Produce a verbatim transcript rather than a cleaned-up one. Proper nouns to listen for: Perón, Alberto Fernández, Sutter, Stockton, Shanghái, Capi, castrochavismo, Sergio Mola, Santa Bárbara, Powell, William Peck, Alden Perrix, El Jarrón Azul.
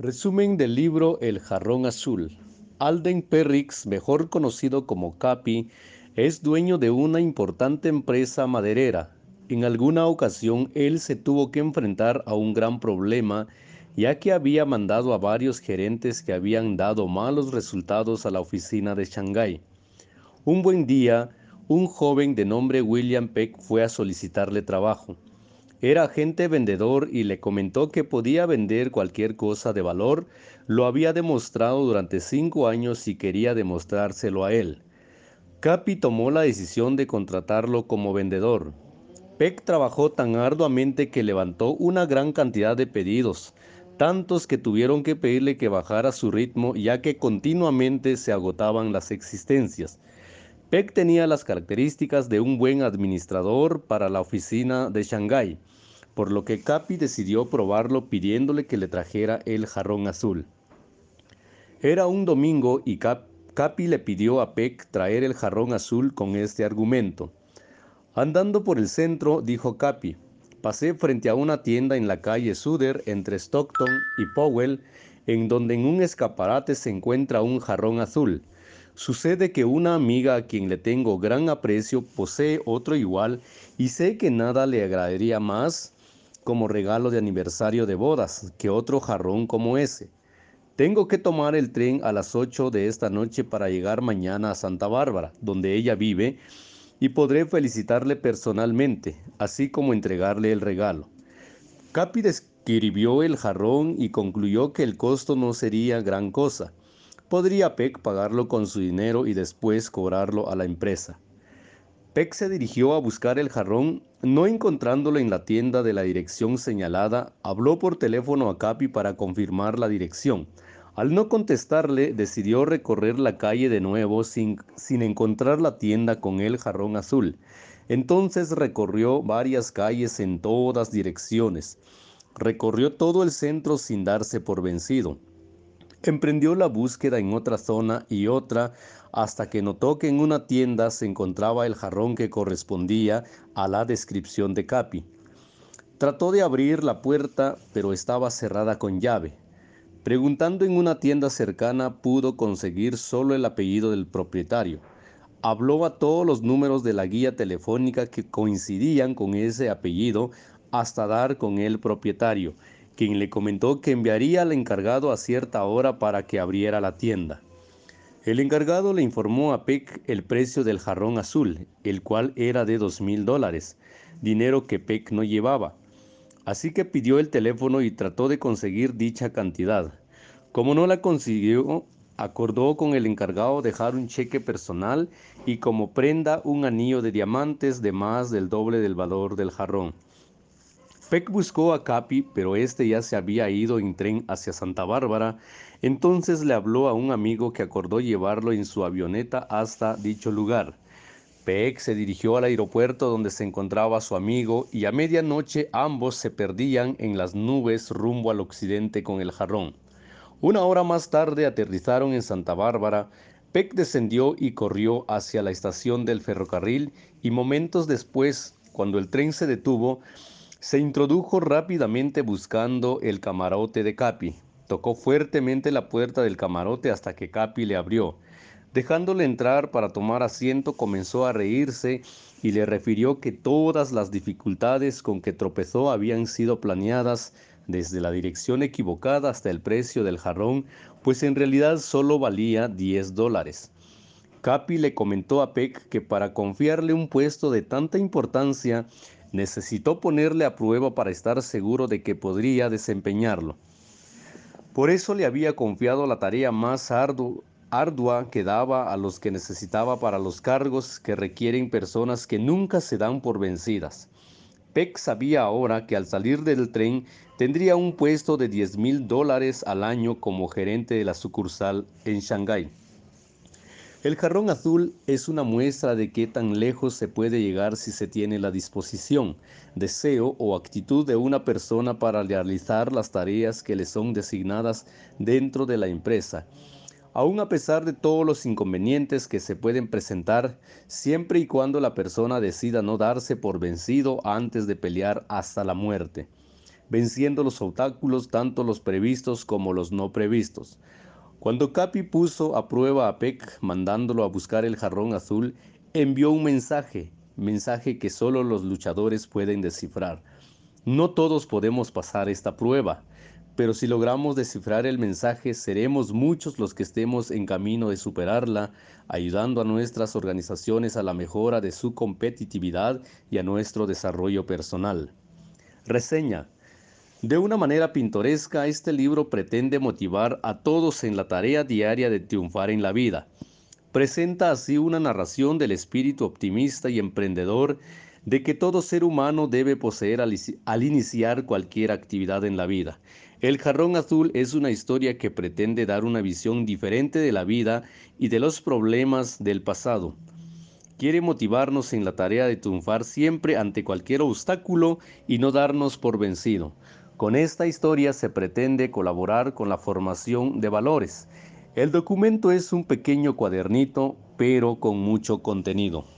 Resumen del libro El Jarrón Azul. Alden Perrix, mejor conocido como Capi, es dueño de una importante empresa maderera. En alguna ocasión él se tuvo que enfrentar a un gran problema, ya que había mandado a varios gerentes que habían dado malos resultados a la oficina de Shanghái. Un buen día, un joven de nombre William Peck fue a solicitarle trabajo. Era agente vendedor y le comentó que podía vender cualquier cosa de valor. Lo había demostrado durante cinco años y quería demostrárselo a él. Capi tomó la decisión de contratarlo como vendedor. Peck trabajó tan arduamente que levantó una gran cantidad de pedidos, tantos que tuvieron que pedirle que bajara su ritmo ya que continuamente se agotaban las existencias. Peck tenía las características de un buen administrador para la oficina de Shanghái, por lo que Capi decidió probarlo pidiéndole que le trajera el jarrón azul. Era un domingo y Cap- Capi le pidió a Peck traer el jarrón azul con este argumento. Andando por el centro, dijo Capi, pasé frente a una tienda en la calle Sutter entre Stockton y Powell, en donde en un escaparate se encuentra un jarrón azul. Sucede que una amiga a quien le tengo gran aprecio posee otro igual y sé que nada le agradaría más como regalo de aniversario de bodas que otro jarrón como ese. Tengo que tomar el tren a las ocho de esta noche para llegar mañana a Santa Bárbara, donde ella vive, y podré felicitarle personalmente, así como entregarle el regalo. Capi describió el jarrón y concluyó que el costo no sería gran cosa. Podría Peck pagarlo con su dinero y después cobrarlo a la empresa. Peck se dirigió a buscar el jarrón, no encontrándolo en la tienda de la dirección señalada, habló por teléfono a Capi para confirmar la dirección. Al no contestarle, decidió recorrer la calle de nuevo sin, sin encontrar la tienda con el jarrón azul. Entonces recorrió varias calles en todas direcciones. Recorrió todo el centro sin darse por vencido. Emprendió la búsqueda en otra zona y otra hasta que notó que en una tienda se encontraba el jarrón que correspondía a la descripción de Capi. Trató de abrir la puerta, pero estaba cerrada con llave. Preguntando en una tienda cercana, pudo conseguir solo el apellido del propietario. Habló a todos los números de la guía telefónica que coincidían con ese apellido hasta dar con el propietario, quien le comentó que enviaría al encargado a cierta hora para que abriera la tienda. El encargado le informó a Peck el precio del jarrón azul, el cual era de dos mil dólares, dinero que Peck no llevaba. Así que pidió el teléfono y trató de conseguir dicha cantidad. Como no la consiguió, acordó con el encargado dejar un cheque personal y como prenda un anillo de diamantes de más del doble del valor del jarrón. Peck buscó a Capi, pero este ya se había ido en tren hacia Santa Bárbara, entonces le habló a un amigo que acordó llevarlo en su avioneta hasta dicho lugar. Peck se dirigió al aeropuerto donde se encontraba su amigo y a medianoche ambos se perdían en las nubes rumbo al occidente con el jarrón. Una hora más tarde aterrizaron en Santa Bárbara. Peck descendió y corrió hacia la estación del ferrocarril y momentos después, cuando el tren se detuvo, se introdujo rápidamente buscando el camarote de Capi. Tocó fuertemente la puerta del camarote hasta que Capi le abrió. Dejándole entrar para tomar asiento, comenzó a reírse y le refirió que todas las dificultades con que tropezó habían sido planeadas desde la dirección equivocada hasta el precio del jarrón, pues en realidad solo valía diez dólares. Capi le comentó a Peck que para confiarle un puesto de tanta importancia, necesitó ponerle a prueba para estar seguro de que podría desempeñarlo. Por eso le había confiado la tarea más ardu- ardua que daba a los que necesitaba para los cargos que requieren personas que nunca se dan por vencidas. Peck sabía ahora que al salir del tren tendría un puesto de diez mil dólares al año como gerente de la sucursal en Shanghái. El jarrón azul es una muestra de qué tan lejos se puede llegar si se tiene la disposición, deseo o actitud de una persona para realizar las tareas que le son designadas dentro de la empresa. Aún a pesar de todos los inconvenientes que se pueden presentar, siempre y cuando la persona decida no darse por vencido antes de pelear hasta la muerte. venciendo los obstáculos, tanto los previstos como los no previstos. Cuando Capi puso a prueba a Peck, mandándolo a buscar el jarrón azul, envió un mensaje, mensaje que solo los luchadores pueden descifrar. No todos podemos pasar esta prueba, pero si logramos descifrar el mensaje, seremos muchos los que estemos en camino de superarla, ayudando a nuestras organizaciones a la mejora de su competitividad y a nuestro desarrollo personal. Reseña. De una manera pintoresca, este libro pretende motivar a todos en la tarea diaria de triunfar en la vida. Presenta así una narración del espíritu optimista y emprendedor de que todo ser humano debe poseer al, al iniciar cualquier actividad en la vida. El Jarrón Azul es una historia que pretende dar una visión diferente de la vida y de los problemas del pasado. Quiere motivarnos en la tarea de triunfar siempre ante cualquier obstáculo y no darnos por vencido. Con esta historia se pretende colaborar con la formación de valores. El documento es un pequeño cuadernito, pero con mucho contenido.